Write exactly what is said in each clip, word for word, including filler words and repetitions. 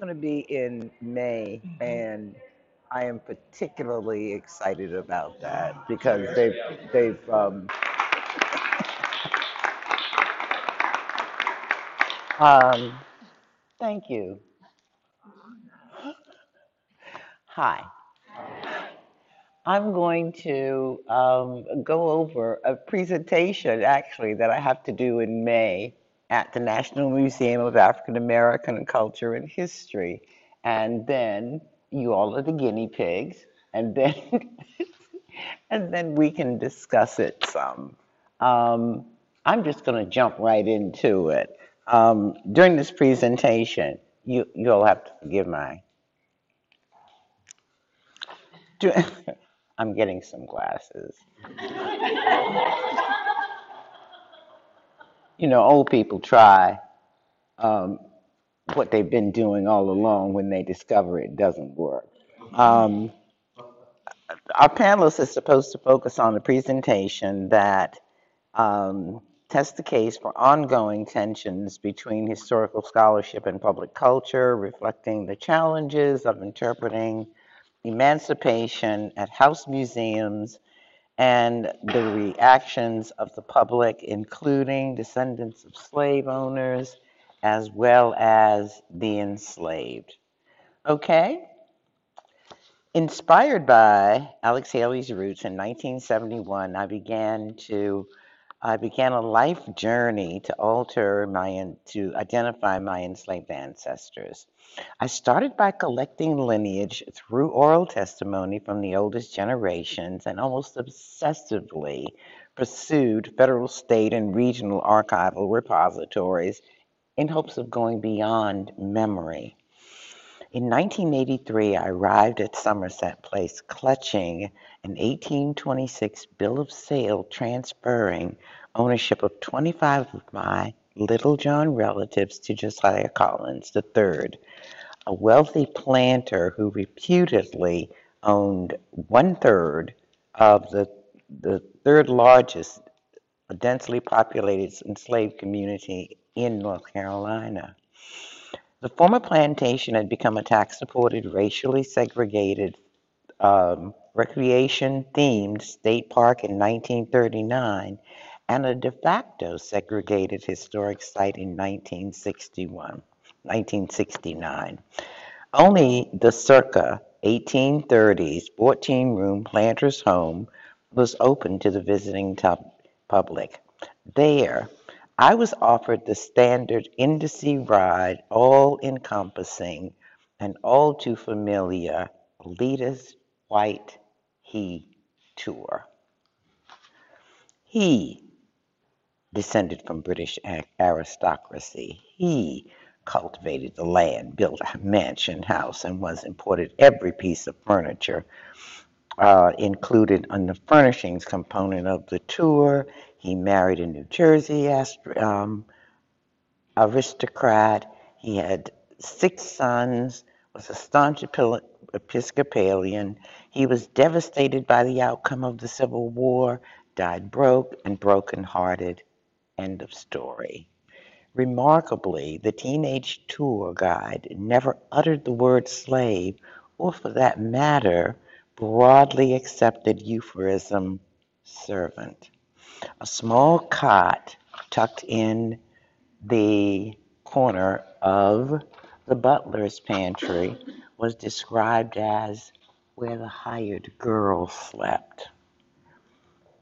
going to be in May, mm-hmm. and I am particularly excited about that because they've they've um, um, thank you. Hi. I'm going to um, go over a presentation, actually, that I have to do in May at the National Museum of African American Culture and History. And then you all are the guinea pigs, and then and then we can discuss it some. Um, I'm just going to jump right into it. Um, during this presentation, you, you'll have to forgive my... I'm getting some glasses. You know, old people try um, what they've been doing all along when they discover it doesn't work. Um, our panelists are supposed to focus on a presentation that um, tests the case for ongoing tensions between historical scholarship and public culture, reflecting the challenges of interpreting emancipation at house museums and the reactions of the public, including descendants of slave owners, as well as the enslaved. Okay? Inspired by Alex Haley's roots in nineteen seventy-one, I began to, I began a life journey to alter my, to identify my enslaved ancestors. I started by collecting lineage through oral testimony from the oldest generations and almost obsessively pursued federal, state, and regional archival repositories in hopes of going beyond memory. In nineteen eighty-three, I arrived at Somerset Place clutching an eighteen twenty-six bill of sale transferring ownership of twenty-five of my Little John relatives to Josiah Collins the third, a wealthy planter who reputedly owned one-third of the, the third largest densely populated enslaved community in North Carolina. The former plantation had become a tax-supported, racially segregated, um, recreation-themed state park in nineteen thirty-nine, and a de facto segregated historic site in nineteen sixty-one, nineteen sixty-nine. Only the circa eighteen thirties fourteen-room planter's home was open to the visiting public. There, I was offered the standard Indice ride, all-encompassing and all-too-familiar elitist white he tour. He descended from British aristocracy. He cultivated the land, built a mansion house, and was imported every piece of furniture uh, included on the furnishings component of the tour. He married a New Jersey um, aristocrat. He had six sons, was a staunch Episcopalian. He was devastated by the outcome of the Civil War, died broke and broken-hearted. End of story. Remarkably, the teenage tour guide never uttered the word slave, or for that matter, broadly accepted euphemism servant. A small cot tucked in the corner of the butler's pantry was described as where the hired girl slept.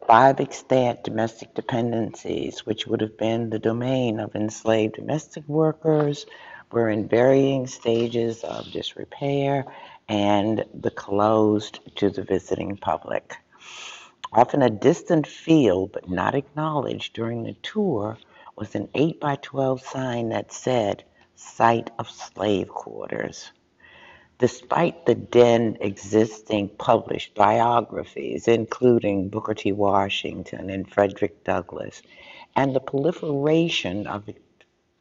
Five extant domestic dependencies, which would have been the domain of enslaved domestic workers, were in varying stages of disrepair and the closed to the visiting public. Often a distant field, but not acknowledged during the tour, was an eight by twelve sign that said, "Site of Slave Quarters." Despite the then existing published biographies, including Booker T. Washington and Frederick Douglass, and the proliferation of,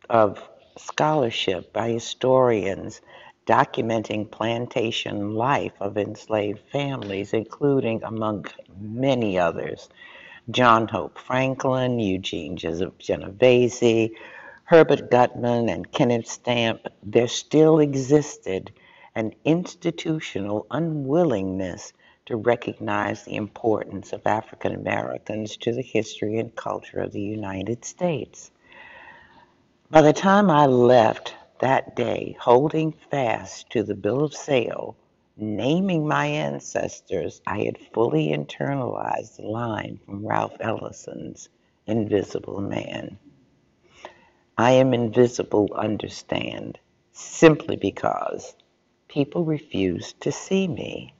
of scholarship by historians documenting plantation life of enslaved families, including, among many others, John Hope Franklin, Eugene Genovese, Herbert Gutman and Kenneth Stamp, there still existed an institutional unwillingness to recognize the importance of African Americans to the history and culture of the United States. By the time I left that day, holding fast to the bill of sale, naming my ancestors, I had fully internalized the line from Ralph Ellison's Invisible Man. I am invisible, understand, simply because people refuse to see me.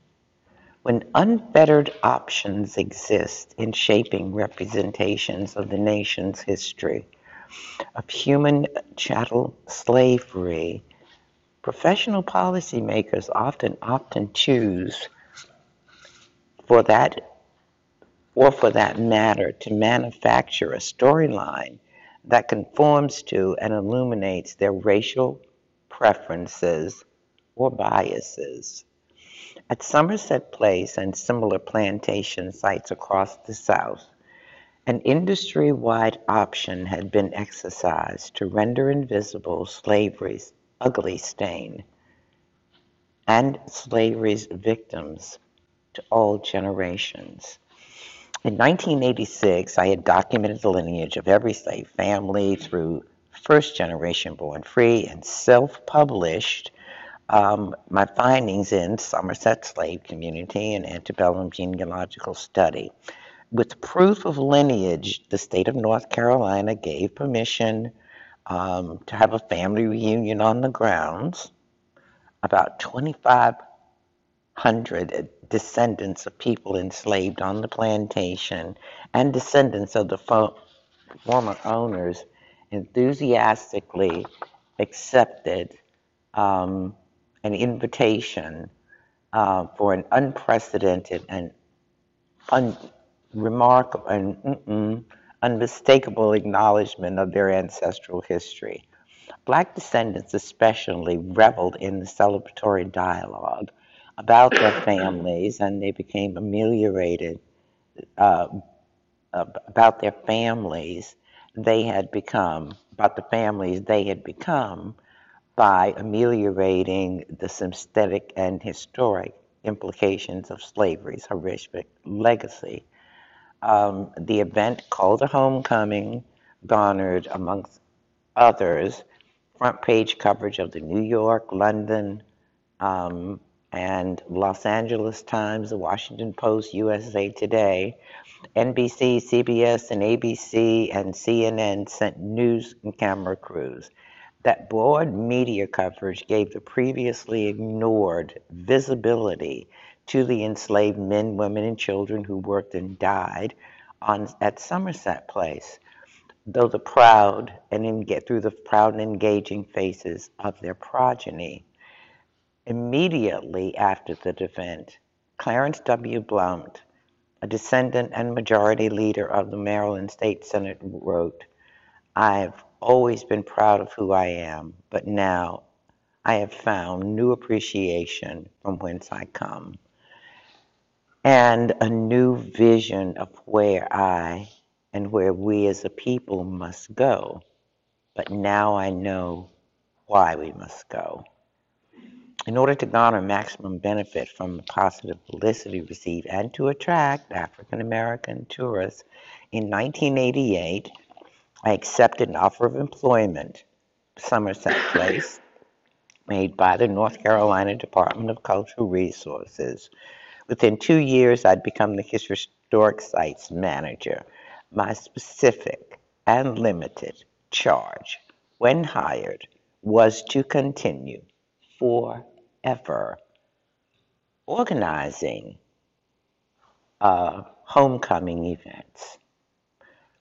When unfettered options exist in shaping representations of the nation's history, of human chattel slavery, professional policymakers often often choose for that, or for that matter, to manufacture a storyline that conforms to and illuminates their racial preferences or biases. At Somerset Place and similar plantation sites across the South, an industry-wide option had been exercised to render invisible slavery's ugly stain and slavery's victims to all generations. In nineteen eighty-six, I had documented the lineage of every slave family through first-generation born free and self-published um, my findings in Somerset Slave Community and Antebellum Genealogical Study. With proof of lineage, the state of North Carolina gave permission um, to have a family reunion on the grounds. About twenty-five hundred descendants of people enslaved on the plantation and descendants of the fo- former owners enthusiastically accepted um, an invitation uh, for an unprecedented and un. remarkable and mm-mm, unmistakable acknowledgement of their ancestral history. Black descendants especially reveled in the celebratory dialogue about their families, and they became ameliorated uh, about their families they had become, about the families they had become, by ameliorating the synthetic and historic implications of slavery's horrific legacy. Um, the event, called a homecoming, garnered, amongst others, front page coverage of the New York, London, um, and Los Angeles Times, the Washington Post, U S A Today, N B C, C B S, and A B C, and C N N sent news and camera crews. That broad media coverage gave the previously ignored visibility to the enslaved men, women, and children who worked and died on at Somerset Place, though the proud and in, get through the proud and engaging faces of their progeny. Immediately after the event, Clarence W. Blount, a descendant and majority leader of the Maryland State Senate, wrote, "I've always been proud of who I am, but now I have found new appreciation from whence I come, and a new vision of where I and where we as a people must go, but now I know why we must go." In order to garner maximum benefit from the positive publicity received and to attract African American tourists, in nineteen eighty-eight, I accepted an offer of employment at Somerset Place made by the North Carolina Department of Cultural Resources. Within two years, I'd become the historic sites manager. My specific and limited charge, when hired, was to continue forever organizing uh, homecoming events.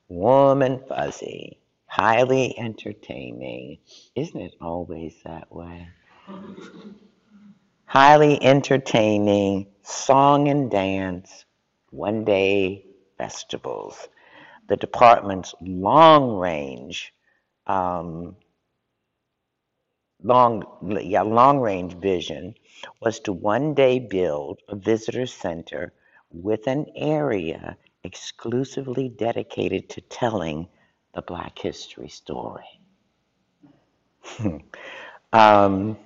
Warm and fuzzy, highly entertaining. Isn't it always that way? Highly entertaining, song and dance, one-day festivals. The department's long-range, um, long, yeah, long-range vision was to one day build a visitor center with an area exclusively dedicated to telling the Black history story. um,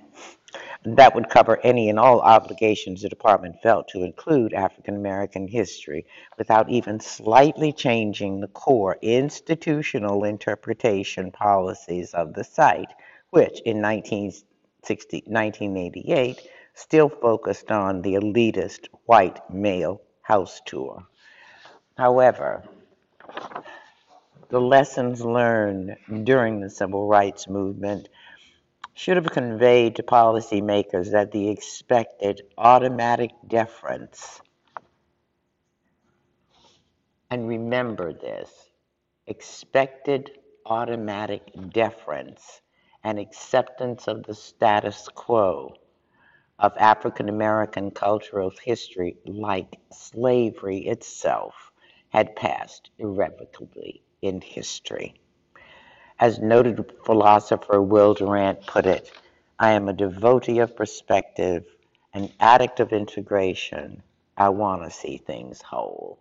that would cover any and all obligations the department felt to include African American history without even slightly changing the core institutional interpretation policies of the site, which in nineteen eighty-eight still focused on the elitist white male house tour. However, the lessons learned during the Civil Rights Movement should have conveyed to policymakers that the expected automatic deference, and remember this, expected automatic deference and acceptance of the status quo of African American cultural history, like slavery itself, had passed irrevocably in history. As noted philosopher Will Durant put it, I am a devotee of perspective, an addict of integration. I want to see things whole.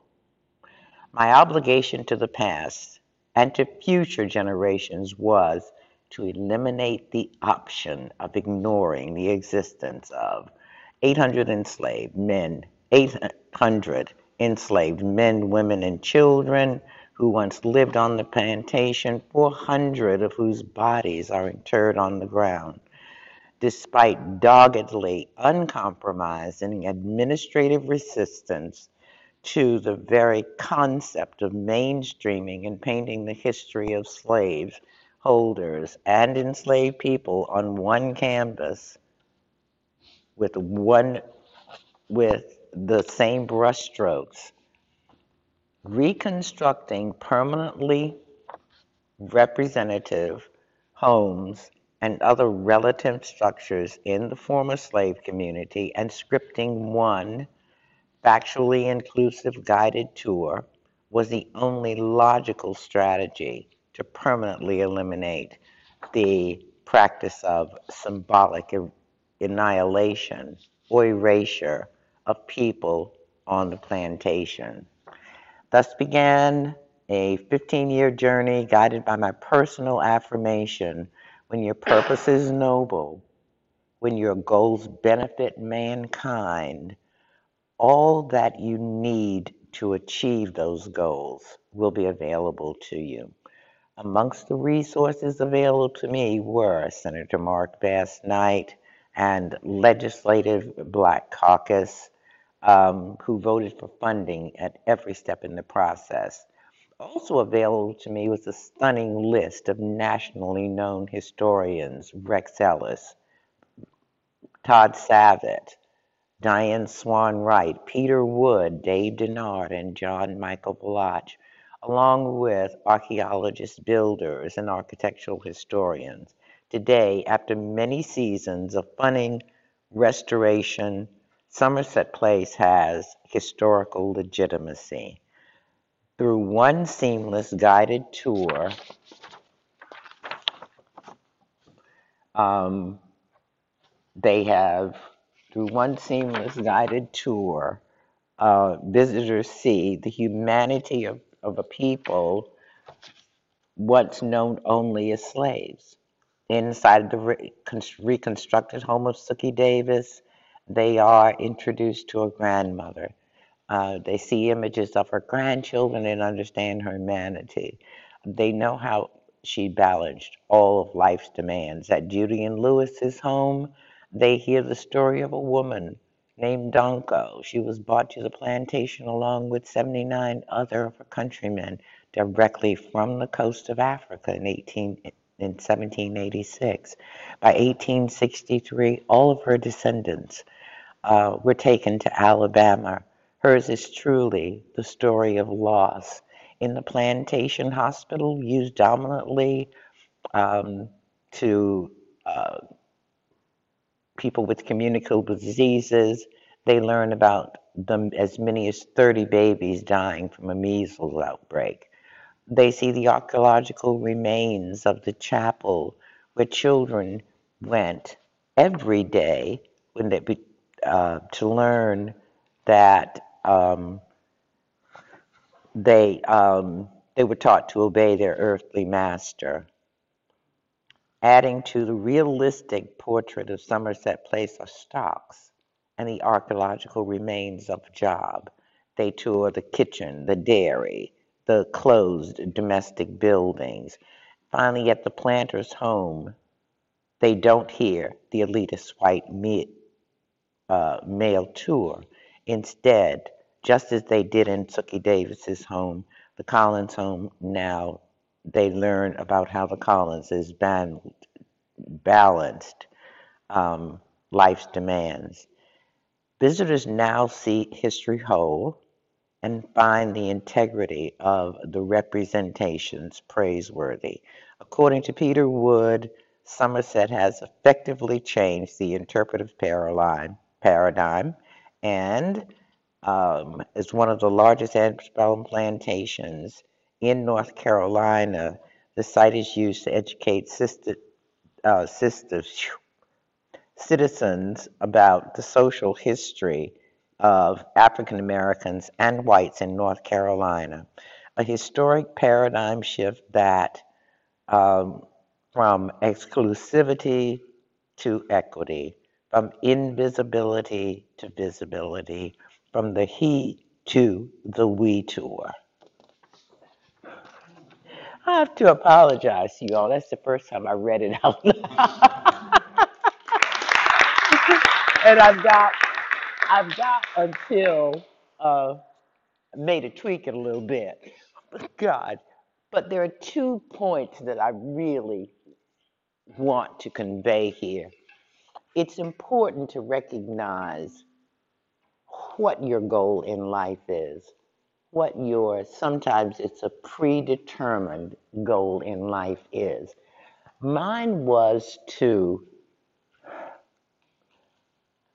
My obligation to the past and to future generations was to eliminate the option of ignoring the existence of eight hundred enslaved men, eight hundred enslaved men, women, and children who once lived on the plantation, four hundred of whose bodies are interred on the ground. Despite doggedly uncompromising administrative resistance to the very concept of mainstreaming and painting the history of slaves, holders, and enslaved people on one canvas with one with the same brushstrokes, reconstructing permanently representative homes and other relative structures in the former slave community and scripting one factually inclusive guided tour was the only logical strategy to permanently eliminate the practice of symbolic annihilation or erasure of people on the plantation. Thus began a fifteen-year journey guided by my personal affirmation: when your purpose is noble, when your goals benefit mankind, all that you need to achieve those goals will be available to you. Amongst the resources available to me were Senator Mark Basnight and Legislative Black Caucus, Um, who voted for funding at every step in the process. Also available to me was a stunning list of nationally known historians: Rex Ellis, Todd Savitt, Diane Swan Wright, Peter Wood, Dave Denard, and John Michael Blatch, along with archaeologists, builders, and architectural historians. Today, after many seasons of funding, restoration, Somerset Place has historical legitimacy. Through one seamless guided tour, um, they have, through one seamless guided tour, uh, visitors see the humanity of, of a people once known only as slaves. Inside the re- reconstructed home of Sookie Davis, they are introduced to a grandmother. Uh, they see images of her grandchildren and understand her humanity. They know how she balanced all of life's demands. At Judy and Lewis's home, they hear the story of a woman named Donko. She was brought to the plantation along with seventy-nine other of her countrymen directly from the coast of Africa in seventeen eighty-six. By eighteen sixty-three, all of her descendants Uh, were taken to Alabama. Hers is truly the story of loss. In the plantation hospital, used dominantly um, to uh, people with communicable diseases, they learn about them as many as thirty babies dying from a measles outbreak. They see the archaeological remains of the chapel where children went every day when they be- Uh, to learn that um, they um, they were taught to obey their earthly master. adding to the realistic portrait of Somerset Place are stocks and the archaeological remains of Job. They tour the kitchen, the dairy, the closed domestic buildings. Finally, at the planter's home, they don't hear the elitist white uh, male tour. Instead, just as they did in Sookie Davis's home, the Collins home, now they learn about how the Collins is ban balanced um, life's demands. Visitors now see history whole and find the integrity of the representations praiseworthy. According to Peter Wood, Somerset has effectively changed the interpretive paradigm, paradigm and um, is one of the largest antebellum plantations in North Carolina. The site is used to educate sister, uh, sisters, citizens about the social history of African Americans and whites in North Carolina, a historic paradigm shift that um, from exclusivity to equity, from invisibility to visibility, from the he to the we tour. I have to apologize to you all. That's the first time I read it out loud. And I've got, I've got until uh, made a tweak it a little bit. God, but there are two points that I really want to convey here. It's important to recognize what your goal in life is, what your, sometimes it's a predetermined goal in life is. Mine was to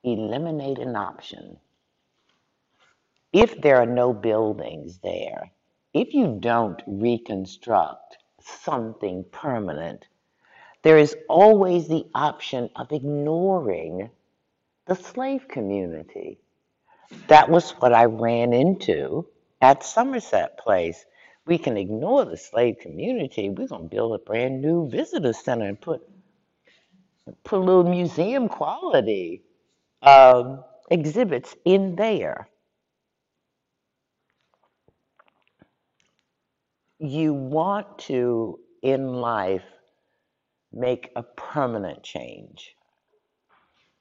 eliminate an option. If there are no buildings there, if you don't reconstruct something permanent, there is always the option of ignoring the slave community. That was what I ran into at Somerset Place. We can ignore the slave community. We're going to build a brand new visitor center and put, put a little museum quality Um, exhibits in there. You want to, in life, make a permanent change,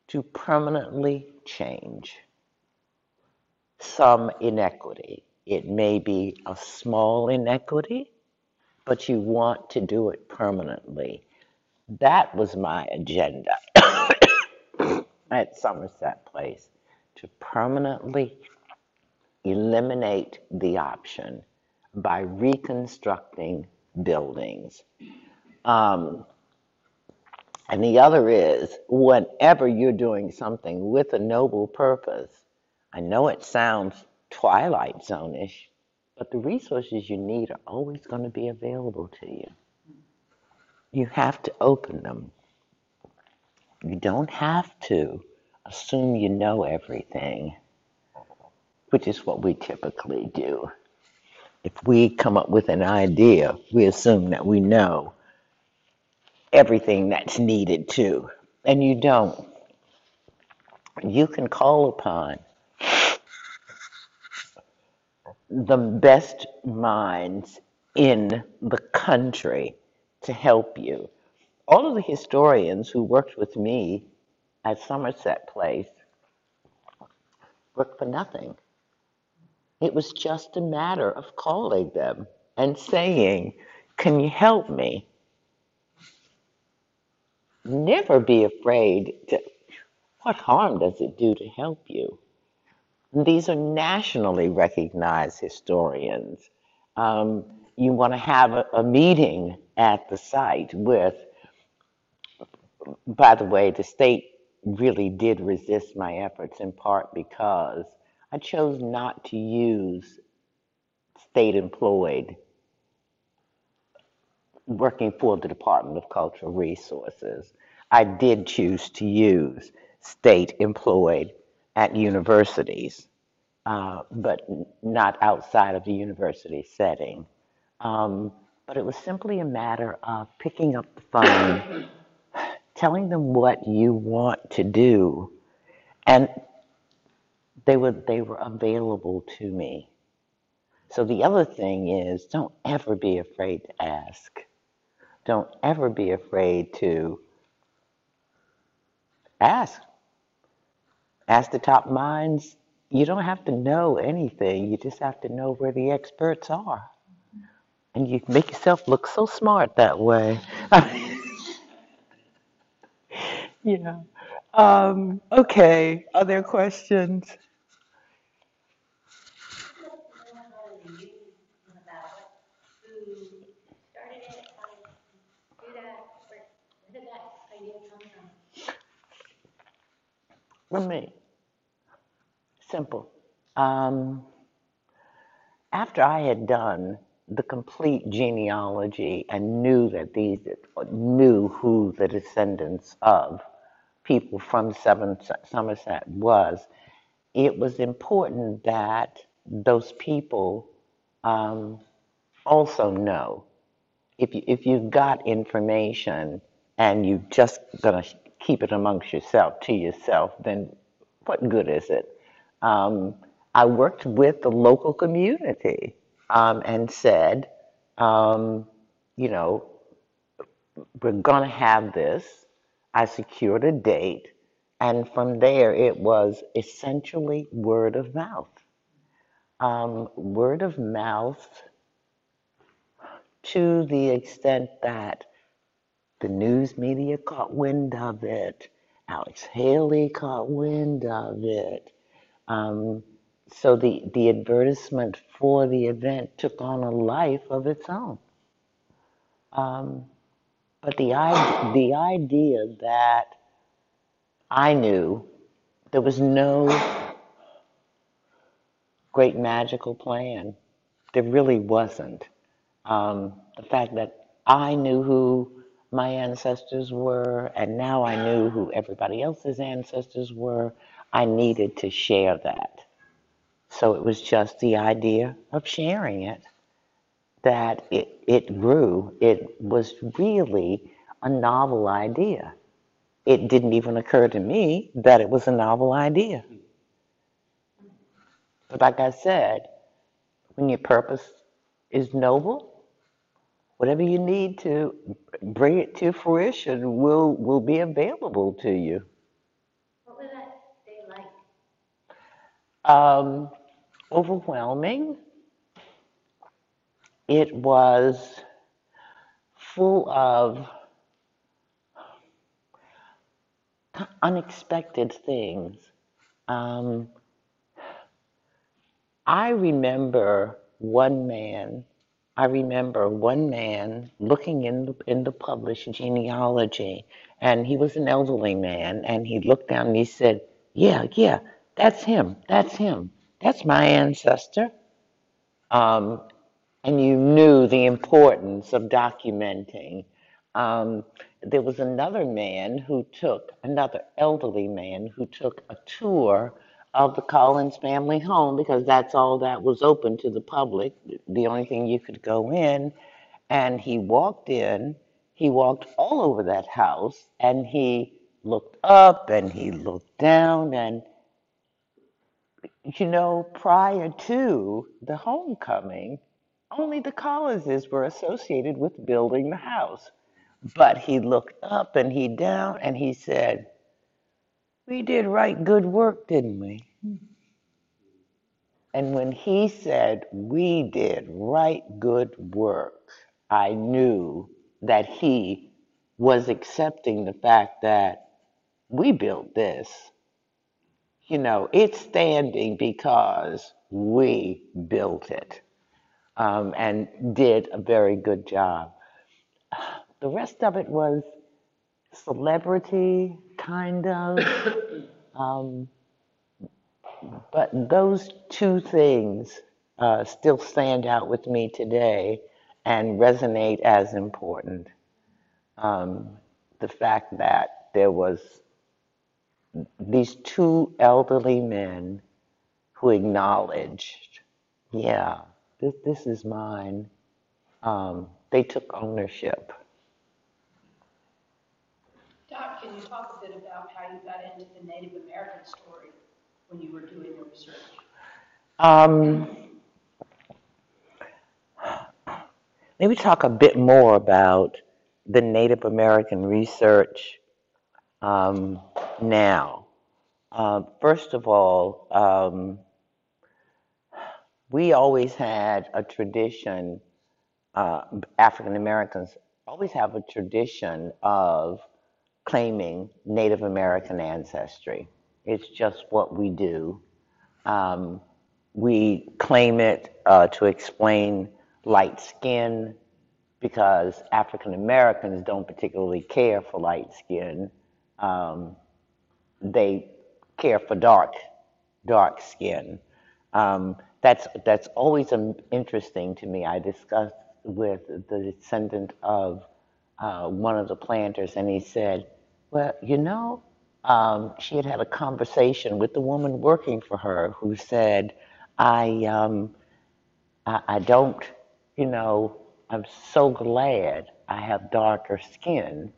to permanently change some inequity. It may be a small inequity, but you want to do it permanently. That was my agenda at Somerset Place, to permanently eliminate the option by reconstructing buildings. Um, and the other is, whenever you're doing something with a noble purpose, I know it sounds Twilight Zone-ish, but the resources you need are always going to be available to you. You have to open them. You don't have to assume you know everything, which is what we typically do. If we come up with an idea, we assume that we know everything that's needed too, and you don't. You can call upon the best minds in the country to help you. All of the historians who worked with me at Somerset Place worked for nothing. It was just a matter of calling them and saying, "Can you help me?" Never be afraid to, what harm does it do to help you? And these are nationally recognized historians. Um, you want to have a, a meeting at the site with, by the way, the state really did resist my efforts, in part because I chose not to use state employed working for the Department of Cultural Resources. I did choose to use state employed at universities, uh, but not outside of the university setting. Um, but it was simply a matter of picking up the phone, telling them what you want to do, and they were, they were available to me. So the other thing is, don't ever be afraid to ask. Don't ever be afraid to ask. Ask the top minds. You don't have to know anything. You just have to know where the experts are. And you make yourself look so smart that way. You know. Um, okay, are there questions? For me, simple. Um, after I had done the complete genealogy and knew that these knew who the descendants of people from Somerset was, it was important that those people um, also know. If you, if you've got information and you're just gonna keep it amongst yourself, to yourself, then what good is it? Um, I worked with the local community um, and said, um, you know, we're gonna have this. I secured a date, and from there it was essentially word of mouth. Um, word of mouth to the extent that the news media caught wind of it. Alex Haley caught wind of it. Um, so the, the advertisement for the event took on a life of its own. Um, but the, the idea that I knew there was no great magical plan. There really wasn't. Um, the fact that I knew who my ancestors were, and now I knew who everybody else's ancestors were, I needed to share that. So it was just the idea of sharing it, that it, it grew. It was really a novel idea. It didn't even occur to me that it was a novel idea. But like I said, when your purpose is noble, whatever you need to bring it to fruition will, will be available to you. What was that day like? Um, overwhelming. It was full of unexpected things. Um, I remember one man I remember one man looking in the, in the published genealogy, and he was an elderly man, and he looked down and he said, yeah, yeah, that's him, that's him, that's my ancestor. Um, and you knew the importance of documenting. Um, there was another man who took, another elderly man who took a tour of the Collins family home, because that's all that was open to the public, the only thing you could go in. And he walked in, he walked all over that house, and he looked up and he looked down, and you know, prior to the homecoming, only the Collinses were associated with building the house. But he looked up and he down and he said, we did right good work, didn't we? And when he said, we did right good work, I knew that he was accepting the fact that we built this. You know, it's standing because we built it, um, and did a very good job. The rest of it was celebrity, kind of, um, but those two things uh, still stand out with me today and resonate as important. Um, the fact that there was these two elderly men who acknowledged, yeah, this, this is mine. Um, They took ownership. Doc, can you talk a bit about how you got into the Native American story when you were doing your research? Um, maybe talk a bit more about the Native American research um, now. Uh, first of all, um, we always had a tradition, uh, African Americans always have a tradition of claiming Native American ancestry. It's just what we do. Um, we claim it uh, to explain light skin, because African Americans don't particularly care for light skin. Um, they care for dark, dark skin. Um, that's that's always um, interesting to me. I discussed with the descendant of uh, one of the planters, and he said, well, you know, um, she had had a conversation with the woman working for her who said, I, um, I, I don't, you know, I'm so glad I have darker skin.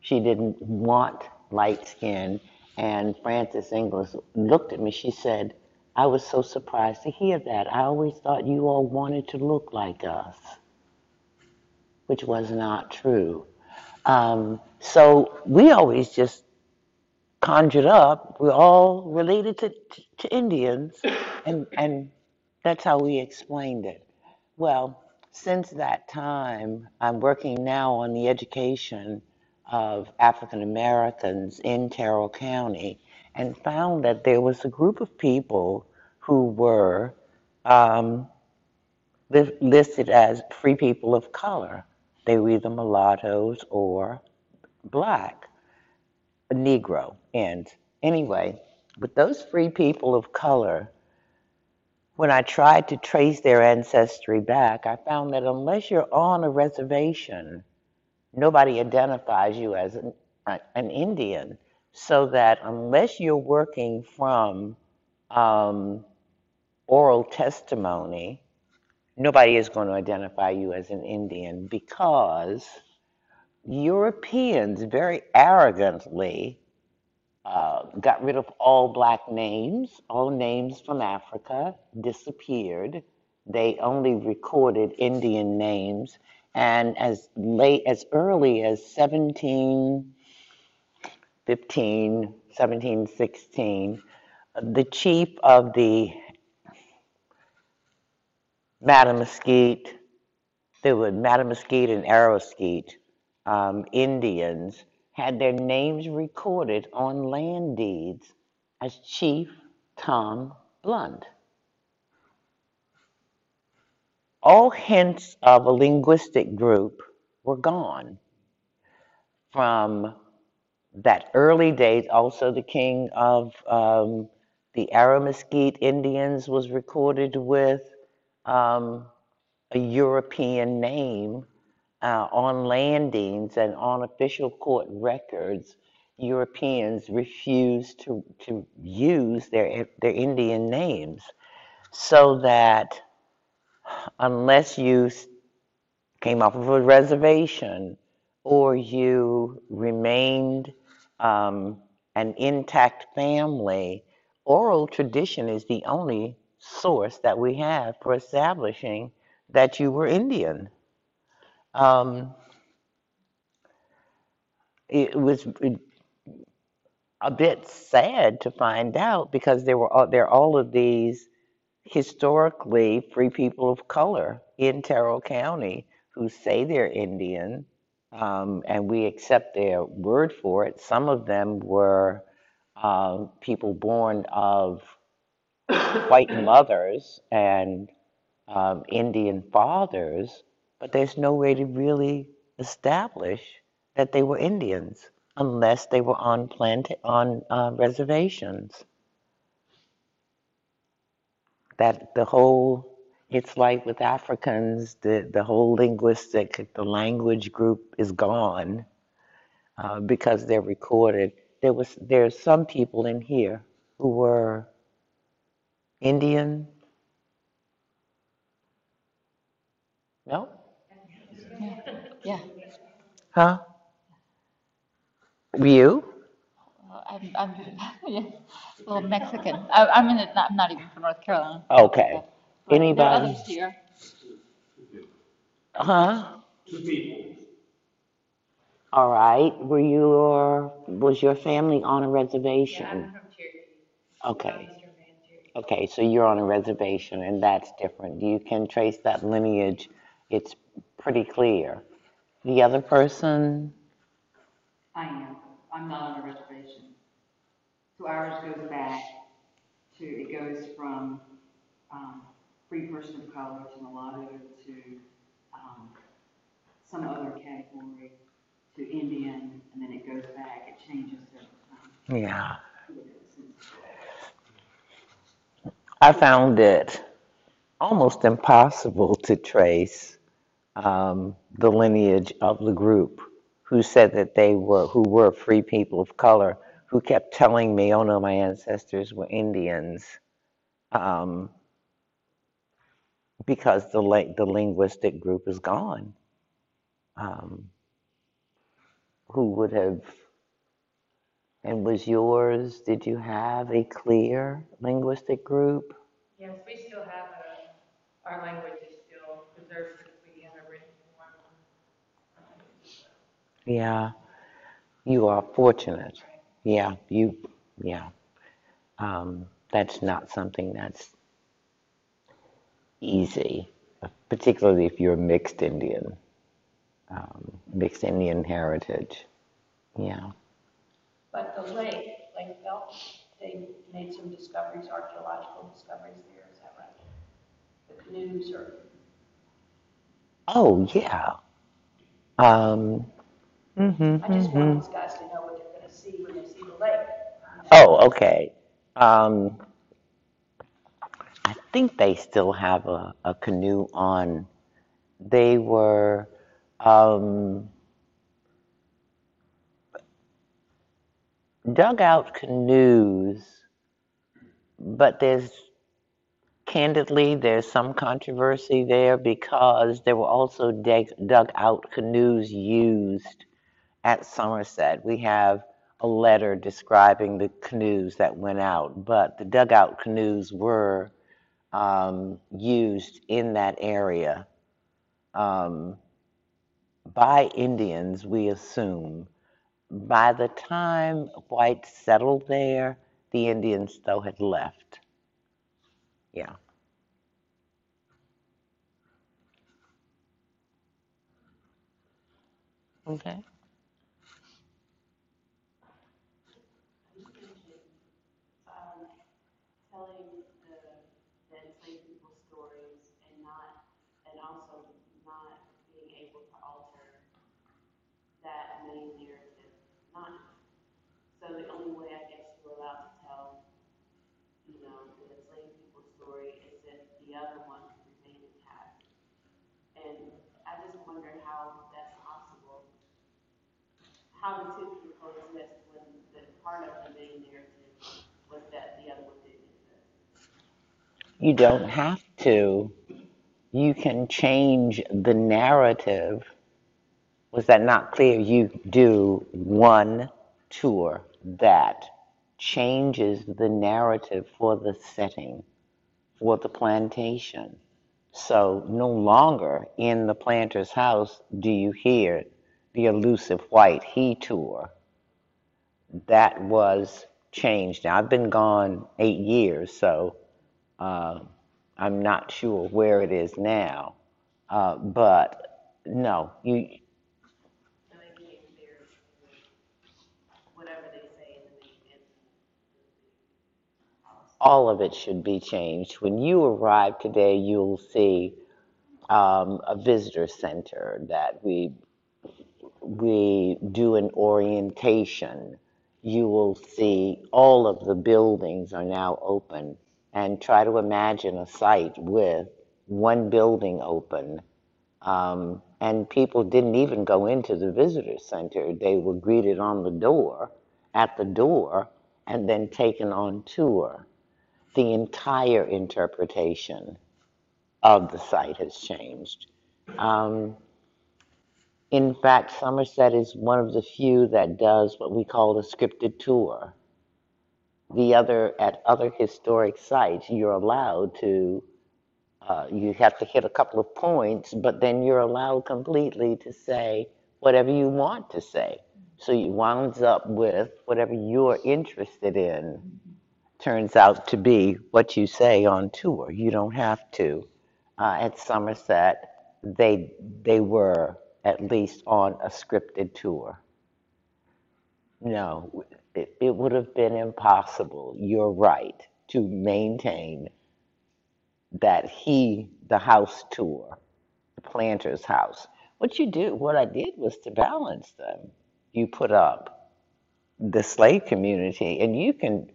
She didn't want light skin. And Frances Inglis looked at me. She said, I was so surprised to hear that. I always thought you all wanted to look like us, which was not true. Um, so we always just conjured up, we're all related to, to, to Indians, and, and that's how we explained it. Well, since that time, I'm working now on the education of African Americans in Tyrrell County, and found that there was a group of people who were um, li listed as free people of color. They were either mulattoes or black, Negro. And anyway, with those free people of color, when I tried to trace their ancestry back, I found that unless you're on a reservation, nobody identifies you as an, an Indian. So that unless you're working from um, oral testimony, nobody is going to identify you as an Indian, because Europeans very arrogantly Uh, got rid of all black names, all names from Africa disappeared. They only recorded Indian names, and as late as early as seventeen fifteen, seventeen sixteen, the chief of the Madame Mesquite, there were Madame Mesquite and Arrow Mesquite um, Indians, had their names recorded on land deeds as Chief Tom Blunt. All hints of a linguistic group were gone from that early date. Also, the king of um, the Arrow Mesquite Indians was recorded with um, a European name. Uh, on landings and on official court records, Europeans refused to, to use their, their Indian names, so that unless you came off of a reservation or you remained um, an intact family, oral tradition is the only source that we have for establishing that you were Indian. Um, it was a bit sad to find out, because there were there are all of these historically free people of color in Tyrrell County who say they're Indian, um, and we accept their word for it. Some of them were uh, people born of white mothers and um, Indian fathers, but there's no way to really establish that they were Indians unless they were on plant on uh, reservations. That the whole, it's like with Africans, the, the whole linguistic, the language group is gone uh, because they're recorded. There was, there's some people in here who were Indian. No? Yeah. Yeah. Huh? You? Well, I'm, I'm yeah, a little Mexican. I, I'm, in it, I'm not even from North Carolina. Okay. But anybody? There are others here. Huh? Two people. All right. Were you or was your family on a reservation? Yeah, I'm from Cherokee. Okay. Okay, so you're on a reservation, and that's different. You can trace that lineage. It's pretty clear. The other person? I am. I'm not on a reservation. So ours goes back to, it goes from um, free person of color to mulatto to um, some other category to Indian, and then it goes back. It changes every time. Yeah. I found it almost impossible to trace um, the lineage of the group who said that they were, who were free people of color, who kept telling me, oh no, my ancestors were Indians, um, because the, la the linguistic group is gone. Um, who would have, and was yours, did you have a clear linguistic group? Yes, we still have a, our language is still preserved since we have a written one. Yeah, you are fortunate. Yeah, you, yeah. Um, that's not something that's easy, particularly if you're mixed Indian, um, mixed Indian heritage, yeah. But the lake, Lake Belt, they made some discoveries, archaeological discoveries there, is that right? The canoes are... Oh, yeah. Um, mm-hmm, I just mm-hmm. want these guys to know what they're going to see when they see the lake. Oh, okay. Um, I think they still have a, a canoe on. They were... Um, dugout canoes, but there's, candidly, there's some controversy there because there were also dugout canoes used at Somerset. We have a letter describing the canoes that went out, but the dugout canoes were um, used in that area um, by Indians, we assume. By the time whites settled there, the Indians, though, had left. Yeah. Okay. So the only way I guess you're allowed to tell, you know, the slave people's story is if the other one can remain intact. And I just wonder how that's possible. How intentional coexist when the part of the main narrative was that the other one didn't exist? You don't have to. You can change the narrative. Was that not clear? You do one tour that changes the narrative for the setting, for the plantation. So no longer in the planter's house do you hear the elusive white he tour. That was changed. Now, I've been gone eight years, so uh, I'm not sure where it is now. Uh, but no, you. All of it should be changed. When you arrive today, you'll see um, a visitor center that we, we do an orientation. You will see all of the buildings are now open, and try to imagine a site with one building open. Um, and people didn't even go into the visitor center. They were greeted on the door, at the door, and then taken on tour. The entire interpretation of the site has changed. Um, In fact, Somerset is one of the few that does what we call a scripted tour. The other, at other historic sites, you're allowed to, uh, you have to hit a couple of points, but then you're allowed completely to say whatever you want to say. So you wound up with whatever you're interested in turns out to be what you say on tour. You don't have to. Uh, at Somerset, they they were at least on a scripted tour. No, it, it would have been impossible, you're right, to maintain that he, the house tour, the planter's house. What you do, what I did was to balance them. You put up the slave community, and you can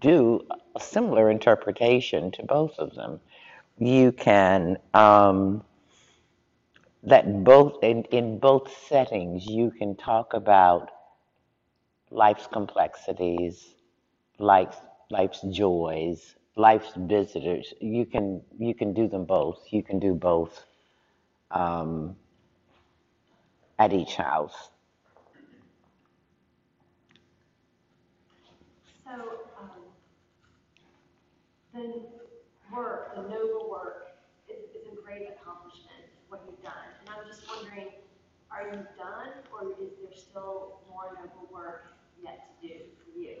do a similar interpretation to both of them. You can, um, that both, in, in both settings, you can talk about life's complexities, life's, life's joys, life's visitors. You can, you can do them both. You can do both um, at each house. So um, the work, the noble work, is, is a great accomplishment, what you've done. And I'm just wondering, are you done, or is there still more noble work yet to do for you?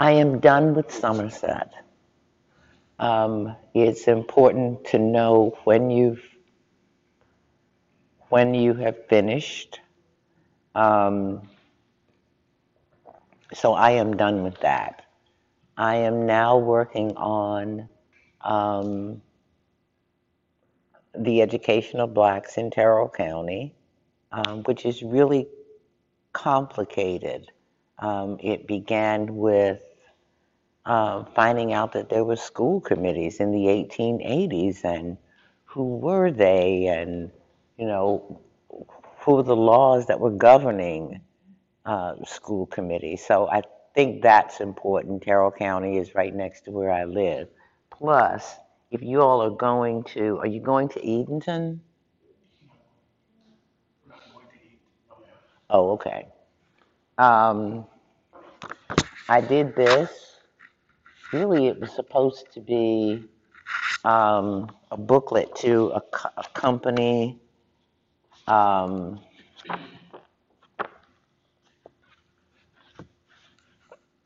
I am done with Somerset. Um, it's important to know when you've when you have finished. Um, So I am done with that. I am now working on um, the education of blacks in Tyrrell County, um, which is really complicated. Um, it began with uh, finding out that there were school committees in the eighteen eighties, and who were they, and you know, who were the laws that were governing Uh, school committee. So I think that's important. Tyrrell County is right next to where I live. Plus, if you all are going to, are you going to Edenton? We're not going to Edenton. Oh, okay. Um, I did this. Really, it was supposed to be um, a booklet to ac- accompany um,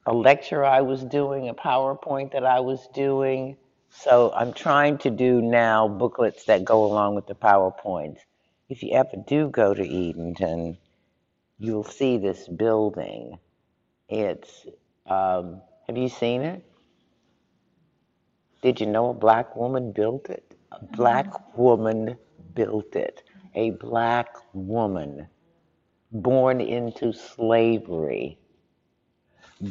a lecture I was doing, a PowerPoint that I was doing. So I'm trying to do now booklets that go along with the PowerPoints. If you ever do go to Edenton, you'll see this building. It's, um, have you seen it? Did you know a black woman built it? A black woman built it. A black woman born into slavery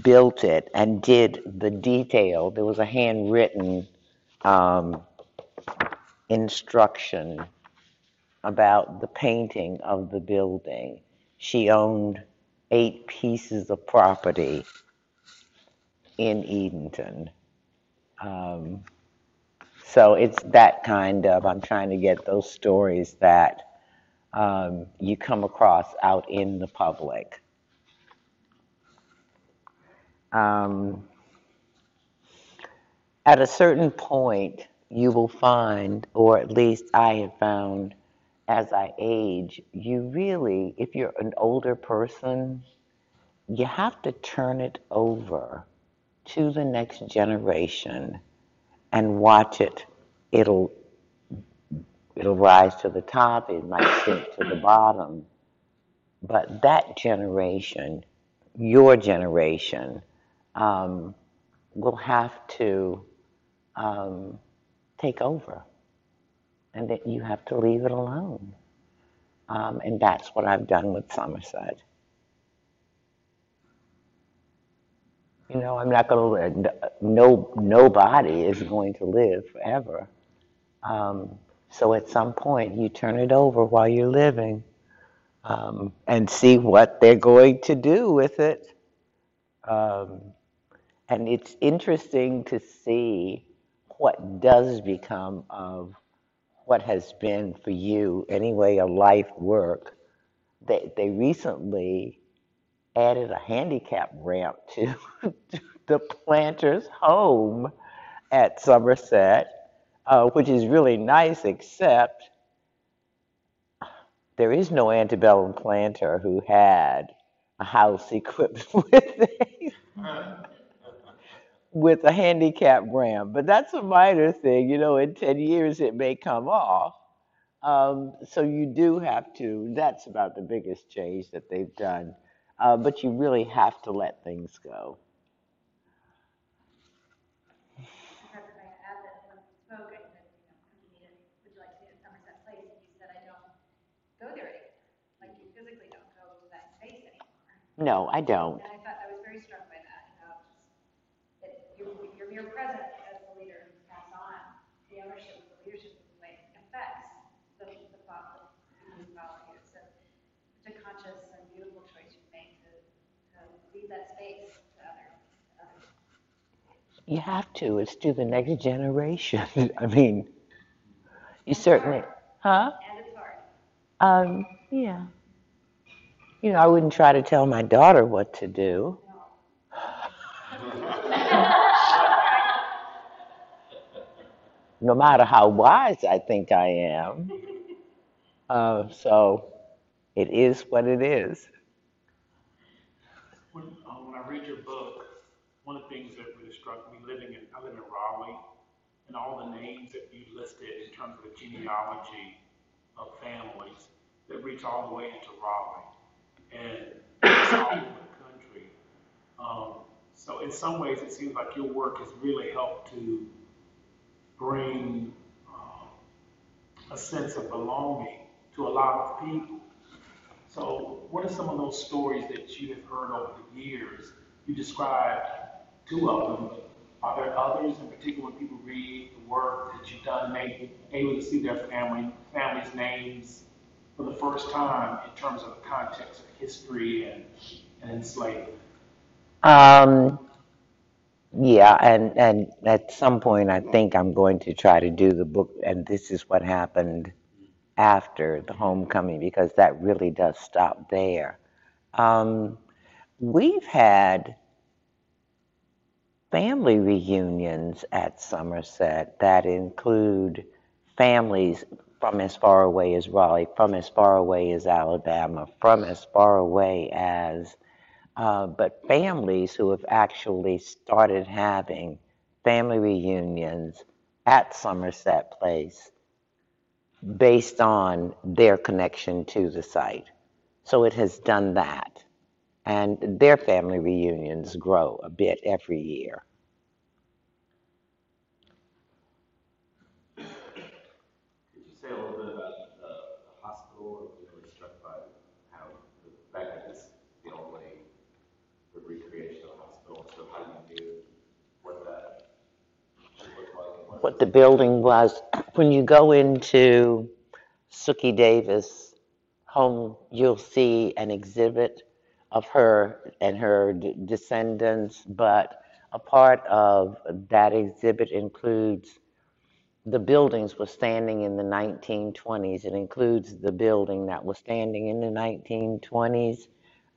built it and did the detail. There was a handwritten um, instruction about the painting of the building. She owned eight pieces of property in Edenton. Um, so it's that kind of, I'm trying to get those stories that um, you come across out in the public. Um, at a certain point, you will find, or at least I have found as I age, you really, if you're an older person, you have to turn it over to the next generation and watch it. It'll, it'll rise to the top, it might sink to the bottom, but that generation, your generation, Um, will have to um, take over, and that you have to leave it alone. Um, and that's what I've done with Somerset. You know, I'm not going to, no, nobody is going to live forever. Um, so at some point, you turn it over while you're living um, and see what they're going to do with it. Um, And it's interesting to see what does become of what has been for you, anyway, a life work. They, they recently added a handicap ramp to, to the planter's home at Somerset, uh, which is really nice, except there is no antebellum planter who had a house equipped with a, with a handicap ramp. But that's a minor thing, you know, in ten years it may come off. Um, so you do have to, that's about the biggest change that they've done. Uh, but you really have to let things go. No, I don't. And I thought I was very struck by that, about you know, that your, your mere presence as the leader passed on, the ownership of the leadership in the way affects the, the thought that you follow here. So such a conscious and beautiful choice you make to, to leave that space to others, to others. You have to. It's to the next generation. I mean, you and certainly, huh? And it's hard. Um, yeah. You know, I wouldn't try to tell my daughter what to do. No matter how wise I think I am. Uh, so it is what it is. When, uh, when I read your book, one of the things that really struck me, living in, I live in Raleigh, and all the names that you listed in terms of the genealogy of families that reach all the way into Raleigh. And it's all over the country. Um, so in some ways, it seems like your work has really helped to bring uh, a sense of belonging to a lot of people. So what are some of those stories that you have heard over the years? You described two of them. Are there others, in particular, when people read the work that you've done, maybe able to see their family, family's names for the first time in terms of the context of history and, and slavery? Um, yeah, and, and at some point I think I'm going to try to do the book, and this is what happened after the homecoming, because that really does stop there. Um, we've had family reunions at Somerset that include families from as far away as Raleigh, from as far away as Alabama, from as far away as, uh, but families who have actually started having family reunions at Somerset Place based on their connection to the site. So it has done that. And their family reunions grow a bit every year. What the building was. When you go into Sookie Davis' home, you'll see an exhibit of her and her d descendants, but a part of that exhibit includes the buildings were standing in the nineteen twenties. It includes the building that was standing in the nineteen twenties.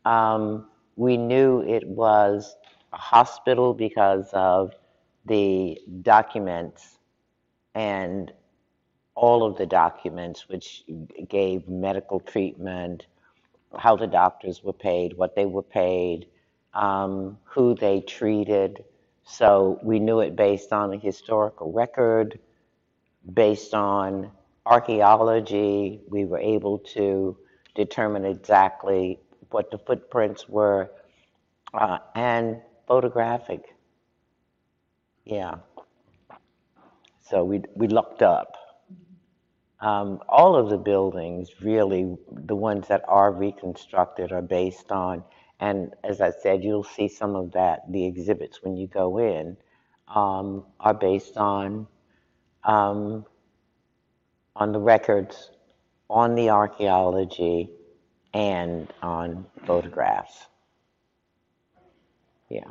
Um, we knew it was a hospital because of the documents and all of the documents which gave medical treatment, how the doctors were paid, what they were paid, um, who they treated. So we knew it based on a historical record, based on archaeology. We were able to determine exactly what the footprints were, uh, and photographic. Yeah, so we we looked up. Um, all of the buildings, really, the ones that are reconstructed are based on, and as I said, you'll see some of that, the exhibits when you go in, um, are based on, um, on the records, on the archaeology, and on photographs. Yeah.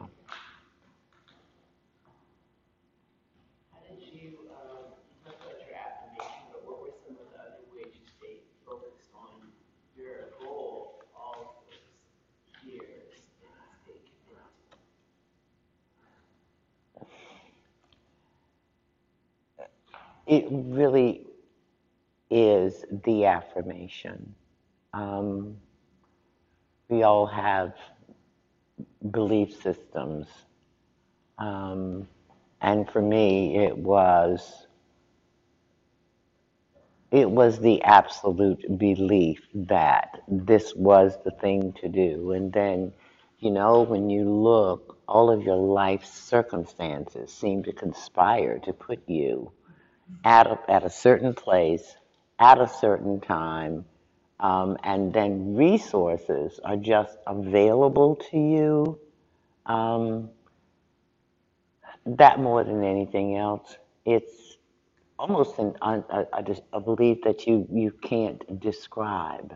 it really is the affirmation. Um, we all have belief systems. Um, and for me, it was, it was the absolute belief that this was the thing to do. And then, you know, when you look, all of your life's circumstances seem to conspire to put you at a, at a certain place, at a certain time, um, and then resources are just available to you. Um, that more than anything else, it's almost an, a, a, a belief that you, you can't describe,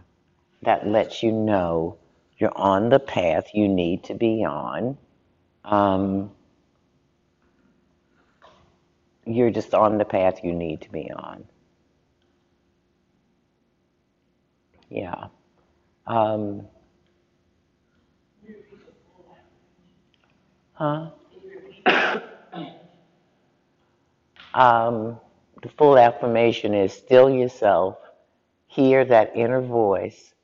that lets you know you're on the path you need to be on. Um, you're just on the path you need to be on. Yeah. Um, huh? um, the full affirmation is still yourself, hear that inner voice,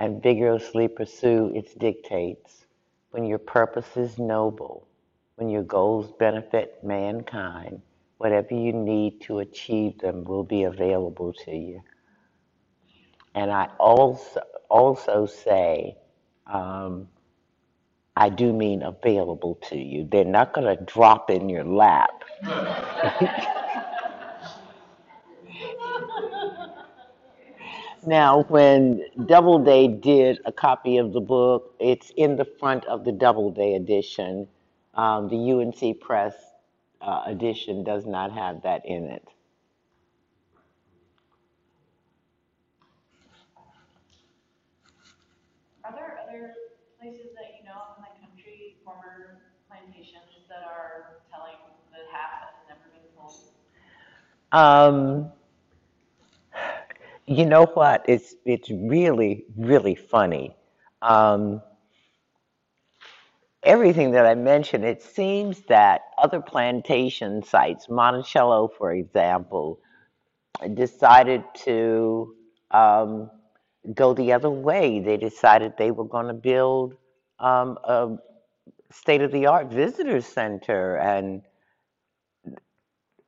and vigorously pursue its dictates. When your purpose is noble, when your goals benefit mankind, whatever you need to achieve them will be available to you. And I also also say, um, I do mean available to you. They're not going to drop in your lap. Now, when Doubleday did a copy of the book, it's in the front of the Doubleday edition. Um, the U N C Press uh, edition does not have that in it. Are there other places that you know in the country, former plantations, that are telling the half that's never been told? Um. You know what? It's it's really, really funny. Um, everything that I mentioned, it seems that other plantation sites, Monticello, for example, decided to um, go the other way. They decided they were going to build um, a state-of-the-art visitor center and,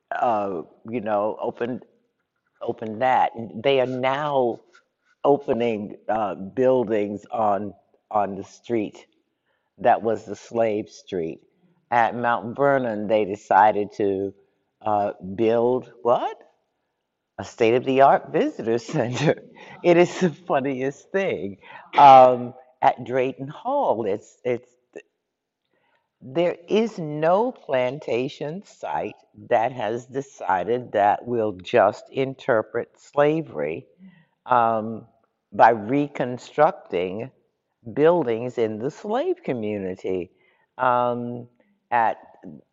uh, you know, opened open that. They are now opening uh, buildings on on the street that was the slave street. At Mount Vernon, they decided to uh, build what? A state-of-the-art visitor center. It is the funniest thing. Um, at Drayton Hall, it's it's there is no plantation site that has decided that we'll just interpret slavery um, by reconstructing buildings in the slave community. Um, at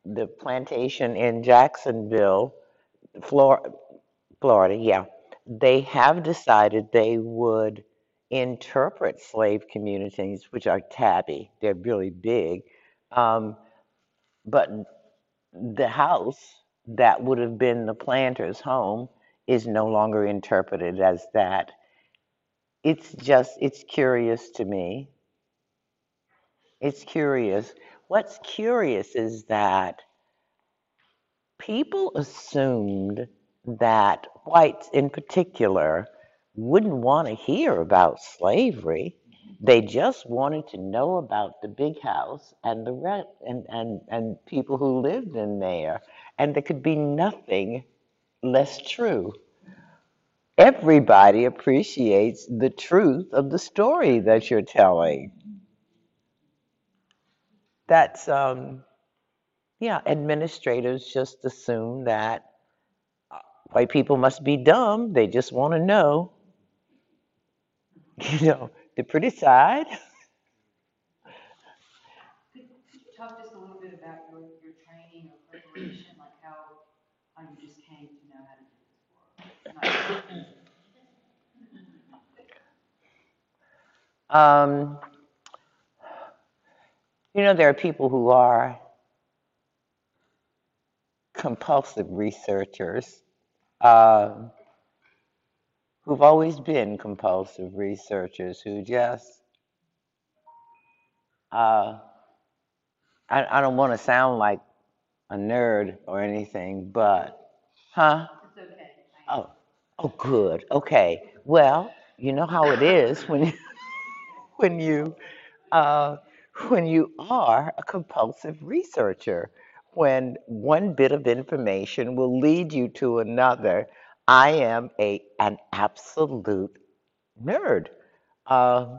the plantation in Jacksonville, Flor- Florida, yeah, they have decided they would interpret slave communities, which are tabby, they're really big. Um, but the house that would have been the planter's home is no longer interpreted as that. It's just, it's curious to me. It's curious. What's curious is that people assumed that whites in particular wouldn't want to hear about slavery. They just wanted to know about the big house and the rent and, and, and people who lived in there. And there could be nothing less true. Everybody appreciates the truth of the story that you're telling. That's, um, yeah, administrators just assume that white people must be dumb. They just want to know, you know. The pretty side. Could, could you talk just a little bit about your, your training or preparation, like how, how you just came to know how to do this work? um, you know, there are people who are compulsive researchers, uh, who've always been compulsive researchers who just, uh, I, I don't want to sound like a nerd or anything, but, huh? It's okay. Oh, oh, good. Okay. Well, you know how it is when, when you, uh, when you are a compulsive researcher, when one bit of information will lead you to another. I am a an absolute nerd. Uh,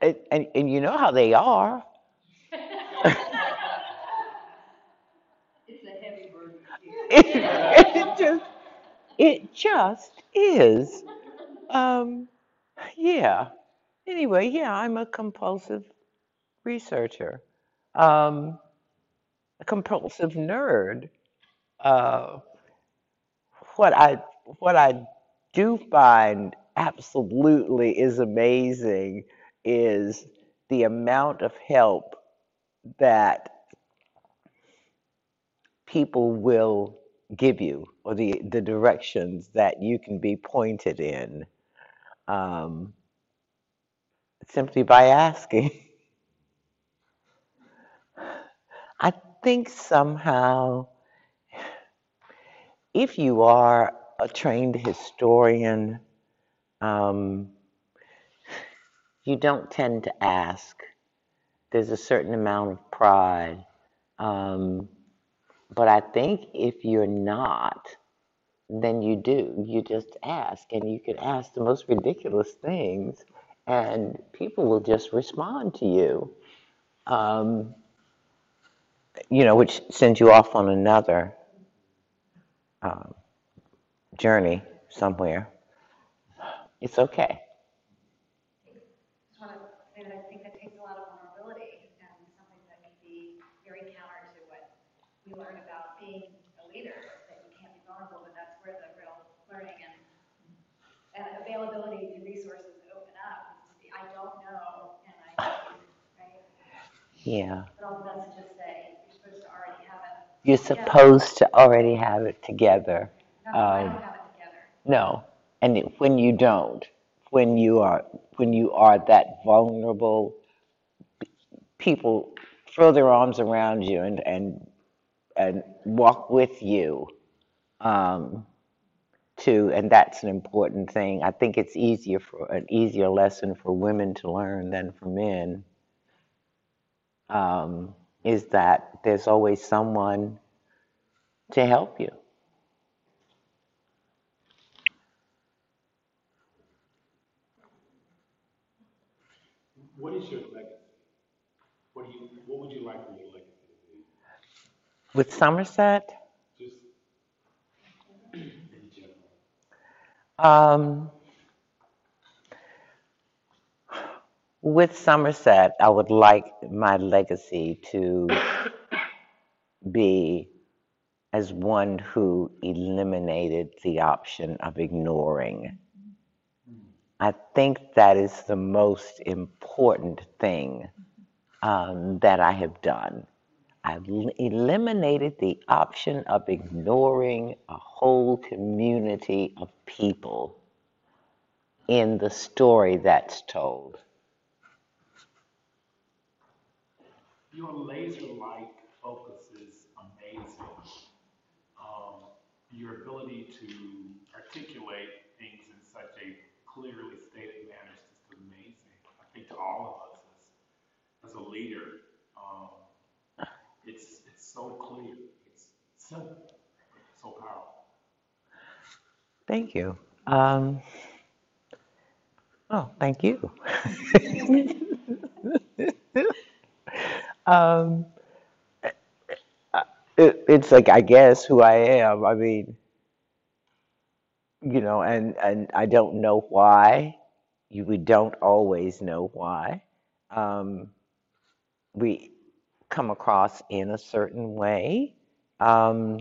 and, and, and you know how they are. It's a heavy burden. It, it, just, it just is. Um, yeah. Anyway, yeah, I'm a compulsive researcher, um, a compulsive nerd. Uh, what I what I do find absolutely is amazing is the amount of help that people will give you, or the the directions that you can be pointed in. Um, Simply by asking. I think somehow, if you are a trained historian, um, you don't tend to ask. There's a certain amount of pride. Um, but I think if you're not, then you do. You just ask, and you can ask the most ridiculous things, and people will just respond to you, um, you know, which sends you off on another uh, journey somewhere. It's okay. It's one of the things I think that takes a lot of vulnerability and something that can be very counter to what we learn about being a leader, that you can't be vulnerable, but that's where the real learning and, and availability to resources. I don't know, and I don't, right? Yeah. But all the messages say you're supposed to already have it. You're supposed together. to already have it together. No, um, I don't have it together. No, and it, when you don't, when you are, when you are that vulnerable, people throw their arms around you and and and walk with you, um, too, and that's an important thing. I think it's easier for an easier lesson for women to learn than for men, um, is that there's always someone to help you. What is your legacy? What do you? What would you like for your legacy to be? With Somerset? Um, with Somerset, I would like my legacy to be as one who eliminated the option of ignoring. I think that is the most important thing um, that I have done. I've eliminated the option of ignoring a whole community of people in the story that's told. Your laser-like focus is amazing. Um, your ability to articulate things in such a clearly stated manner is just amazing. I think to all of us as, as a leader, um, It's, it's so clear, it's simple, it's so powerful. Thank you. Um, oh, thank you. um, it, it's like, I guess, who I am. I mean, you know, and, and I don't know why. You, we don't always know why. Um, we... come across in a certain way. Um,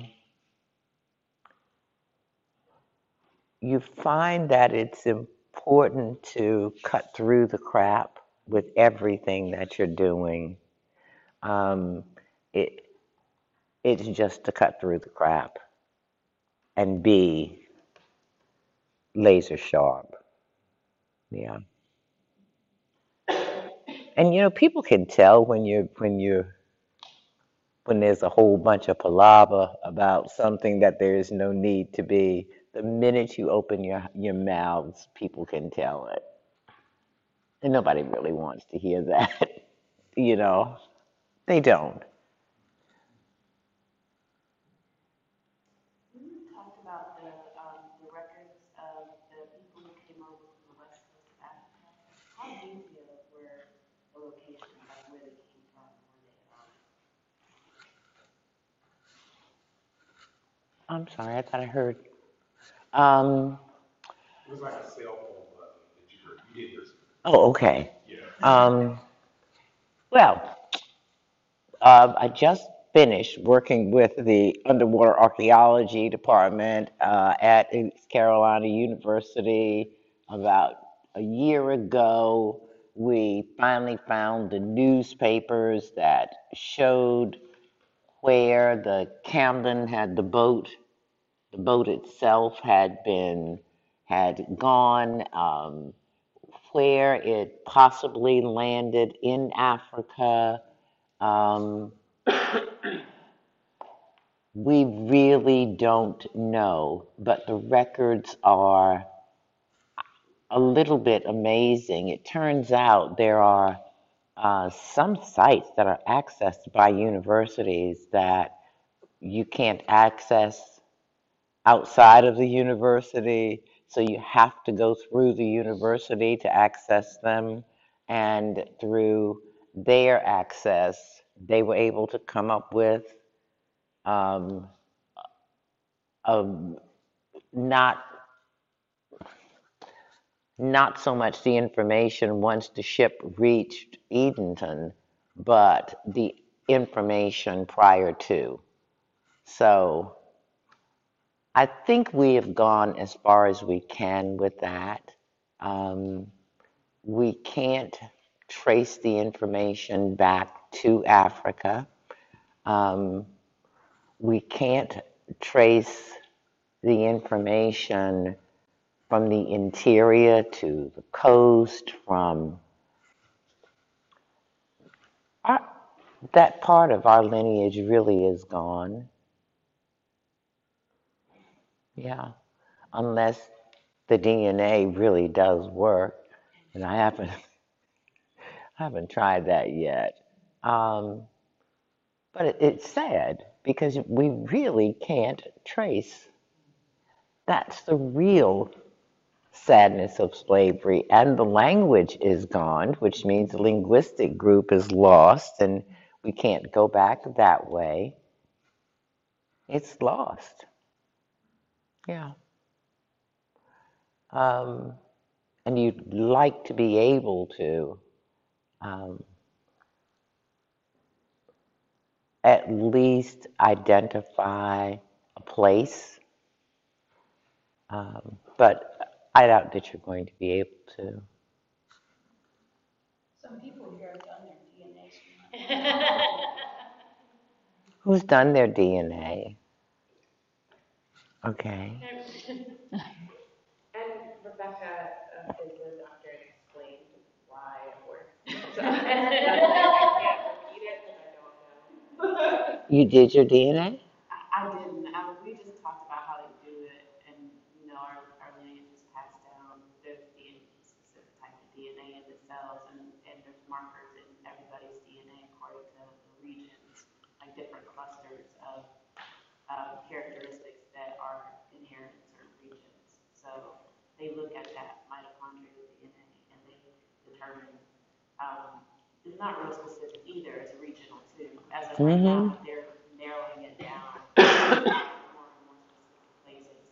you find that it's important to cut through the crap with everything that you're doing. Um, it, It's just to cut through the crap and be laser sharp. Yeah. And you know, people can tell when you're when you're when there's a whole bunch of palaver about something that there is no need to be. The minute you open your your mouths, people can tell it. And nobody really wants to hear that. You know, they don't. I'm sorry, I thought I heard. Um, it was like a cell phone button that you heard. You did hear something. Oh, okay. Yeah. Um, well, uh, I just finished working with the Underwater Archaeology Department uh, at East Carolina University. About a year ago, we finally found the newspapers that showed where the Camden had the boat, the boat itself had been, had gone, um, where it possibly landed in Africa. Um, we really don't know, but the records are a little bit amazing. It turns out there are Uh, some sites that are accessed by universities that you can't access outside of the university, so you have to go through the university to access them, and through their access, they were able to come up with um, a not Not so much the information once the ship reached Edenton, but the information prior to. So I think we have gone as far as we can with that. Um, we can't trace the information back to Africa. Um, we can't trace the information from the interior to the coast, from our, that part of our lineage really is gone. Yeah, unless the D N A really does work, and I haven't, I haven't tried that yet. Um, but it, it's sad because we really can't trace. That's the real sadness of slavery, and the language is gone, which means the linguistic group is lost, and we can't go back that way. It's lost. Yeah. Um, and you'd like to be able to um, at least identify a place, um, but I doubt that you're going to be able to. Some people here have done their D N A. Who's done their D N A? Okay. And Rebecca uh, is the doctor and explained why it works. So I can't repeat it because I don't know. You did your D N A? I, I didn't. I, we just talked about how they do it, and you know, our D N A in the cells, and, and there's markers in everybody's D N A according to the regions, like different clusters of uh, characteristics that are inherent in certain regions. So they look at that mitochondrial D N A and they determine, um, it's not real specific either, it's regional too. As of right now, they're narrowing it down more and more specific places.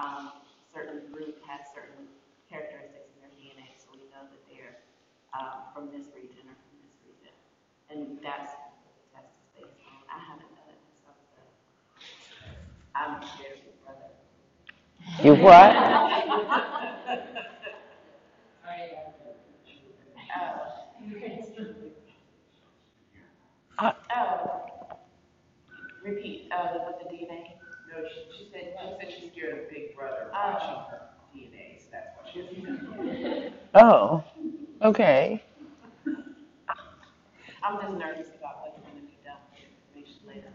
Um, certain group has certain characteristics that they're uh, from this region or from this region. And that's what the test is based on. I haven't done it myself, but I'm sharing with brother. You what? uh, uh, Repeat uh, with the D N A. No, she, she said she said she's scared of Big Brother watching oh. her D N A, so that's why she was. Oh, okay. I'm just nervous about what's going to be done with information later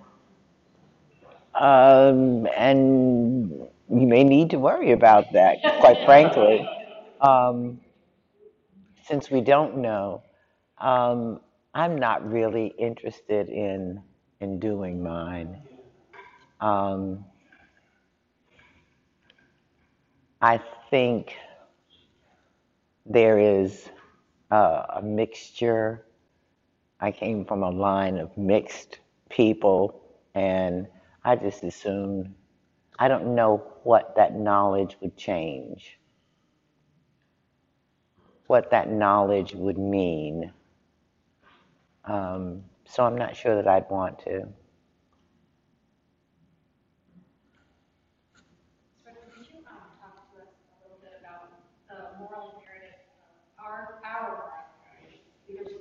on. Um, and you may need to worry about that, quite frankly, um, since we don't know. Um, I'm not really interested in in doing mine. Um, I think there is uh, a mixture. I came from a line of mixed people, and I just assumed, I don't know what that knowledge would change, what that knowledge would mean. Um, so I'm not sure that I'd want to. To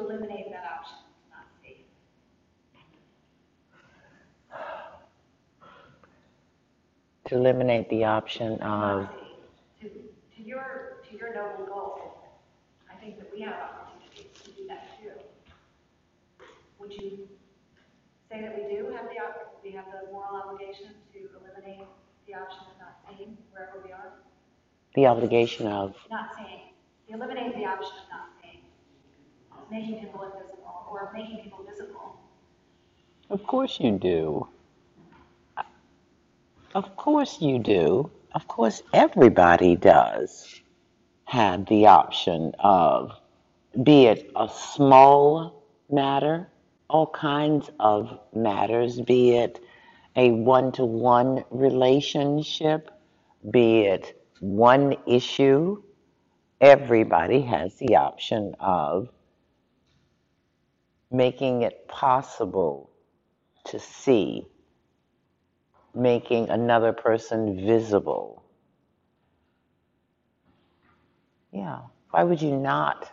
eliminate that option, not see. To eliminate the option of to, to your to your noble goal, I think that we have opportunities to do that too. Would you say that we do have the we have the moral obligation to eliminate the option of not seeing wherever we are? The obligation of not seeing. To eliminate the option of not seeing. Making people invisible, or making people visible. Of course you do. Of course you do. Of course everybody does have the option of, be it a small matter, all kinds of matters, be it a one-to-one relationship, be it one issue, everybody has the option of making it possible to see, making another person visible. Yeah, why would you not?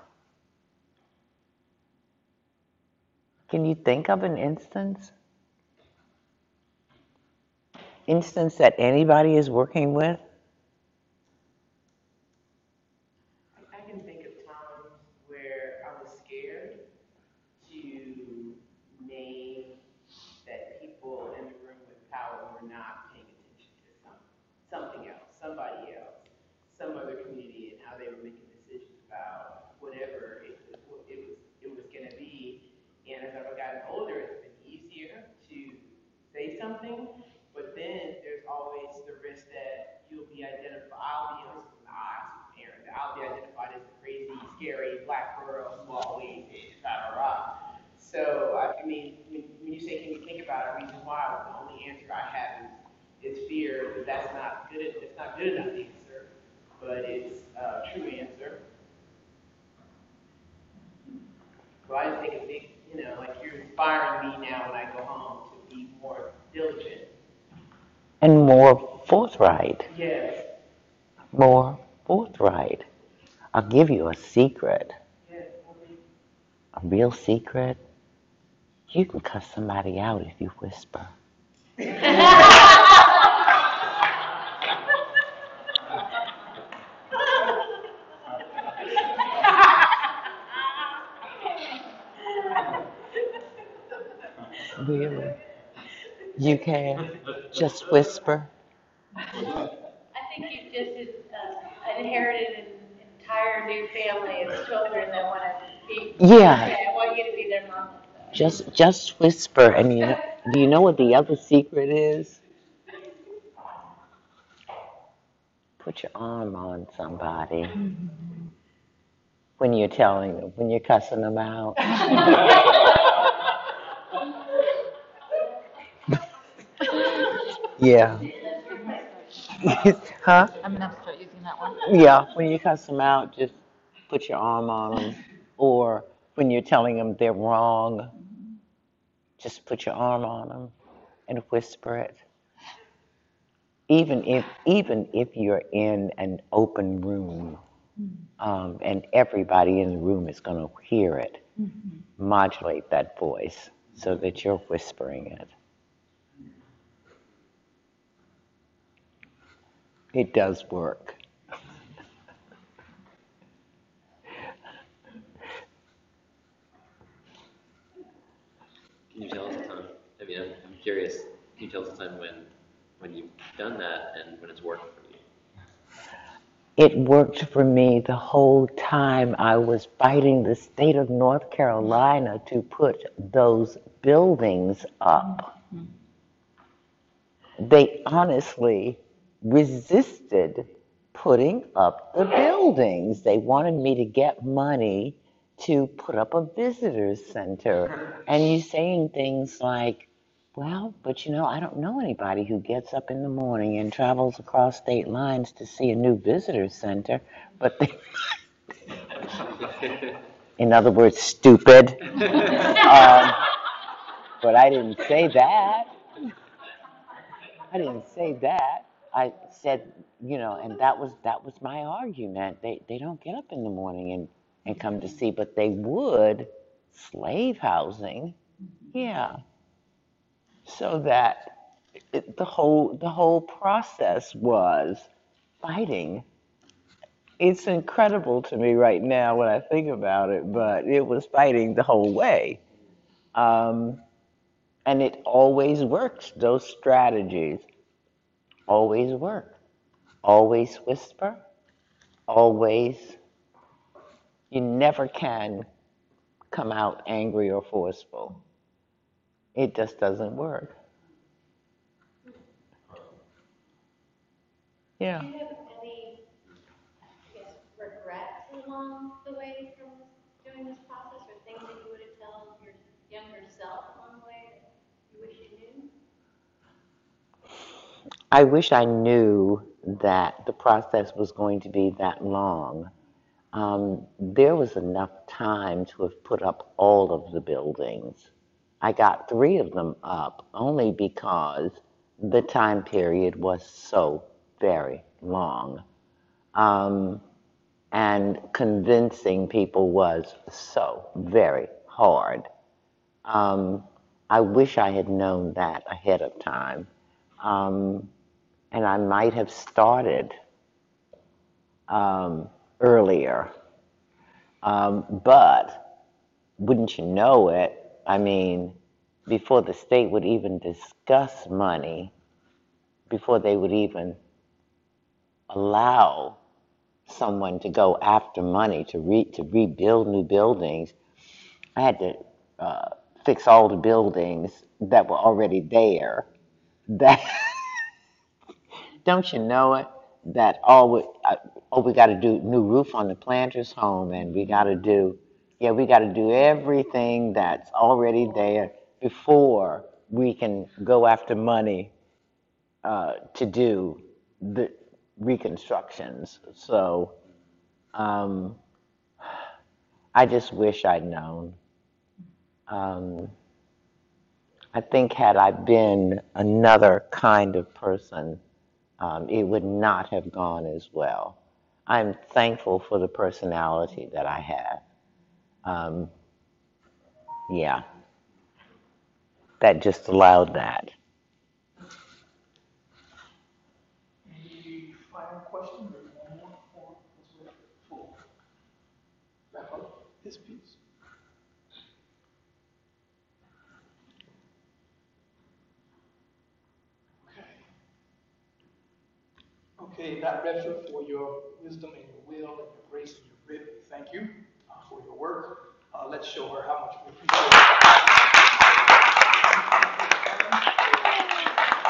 Can you think of an instance? Instance that anybody is working with? Something, but then there's always the risk that you'll be identified. I'll be on some odds with parents. I'll be identified as a crazy, scary black girl, small waist, et cetera. So, I mean, when you say, can you think about a reason why? The only answer I have is, is fear. But that's not good. It's not good enough answer, but it's a true answer. So I just think a big, you know, like you're inspiring me now when I go home to be more diligent. And more forthright. Yes. More forthright. I'll give you a secret. Yes. A real secret. You can cuss somebody out if you whisper. Really? You can just whisper. I think you've just uh, inherited an entire new family of children that want to be. Yeah. Okay, I want you to be their mom. So. Just, just whisper, and you know, do you know what the other secret is? Put your arm on somebody when you're telling them, when you're cussing them out. Yeah. Huh? I'm gonna have to start using that one. Yeah, when you cuss them out, just put your arm on them. Or when you're telling them they're wrong, just put your arm on them and whisper it. Even if, even if you're in an open room, um, and everybody in the room is gonna hear it, modulate that voice so that you're whispering it. It does work. Can you tell us the time? I mean, I'm curious. Can you tell us the time when, when you've done that and when it's worked for you? It worked for me the whole time I was fighting the state of North Carolina to put those buildings up. Mm-hmm. They honestly resisted putting up the buildings. They wanted me to get money to put up a visitor center. And you saying things like, well, but you know, I don't know anybody who gets up in the morning and travels across state lines to see a new visitor center, but they... In other words, stupid. um, but I didn't say that. I didn't say that. I said, you know, and that was that was my argument. They they don't get up in the morning and, and come to see, but they would slave housing, yeah. So that it, the whole the whole process was fighting. It's incredible to me right now when I think about it, but it was fighting the whole way, um, and it always works. Those strategies. Always work, always whisper, always. You never can come out angry or forceful. It just doesn't work. Yeah. Do you have any, I guess, regrets along the way from doing this process, or things that you would have told your younger self along the way that you wish you knew? I wish I knew that the process was going to be that long. Um, there was enough time to have put up all of the buildings. I got three of them up only because the time period was so very long. Um, and convincing people was so very hard. Um, I wish I had known that ahead of time. Um, And I might have started um, earlier, um, but wouldn't you know it? I mean, before the state would even discuss money, before they would even allow someone to go after money to re to rebuild new buildings, I had to uh, fix all the buildings that were already there. That. Don't you know it? That all we, uh, oh, we got to do new roof on the planter's home, and we got to do, yeah, we got to do everything that's already there before we can go after money uh, to do the reconstructions. So um, I just wish I'd known. Um, I think had I been another kind of person, Um, it would not have gone as well. I'm thankful for the personality that I have. Um, yeah. That just allowed that. Any final questions? Wrap up this piece. Okay, that wraps up for your wisdom and your will and your grace and your grit. Thank you uh, for your work. Uh, let's show her how much we appreciate it.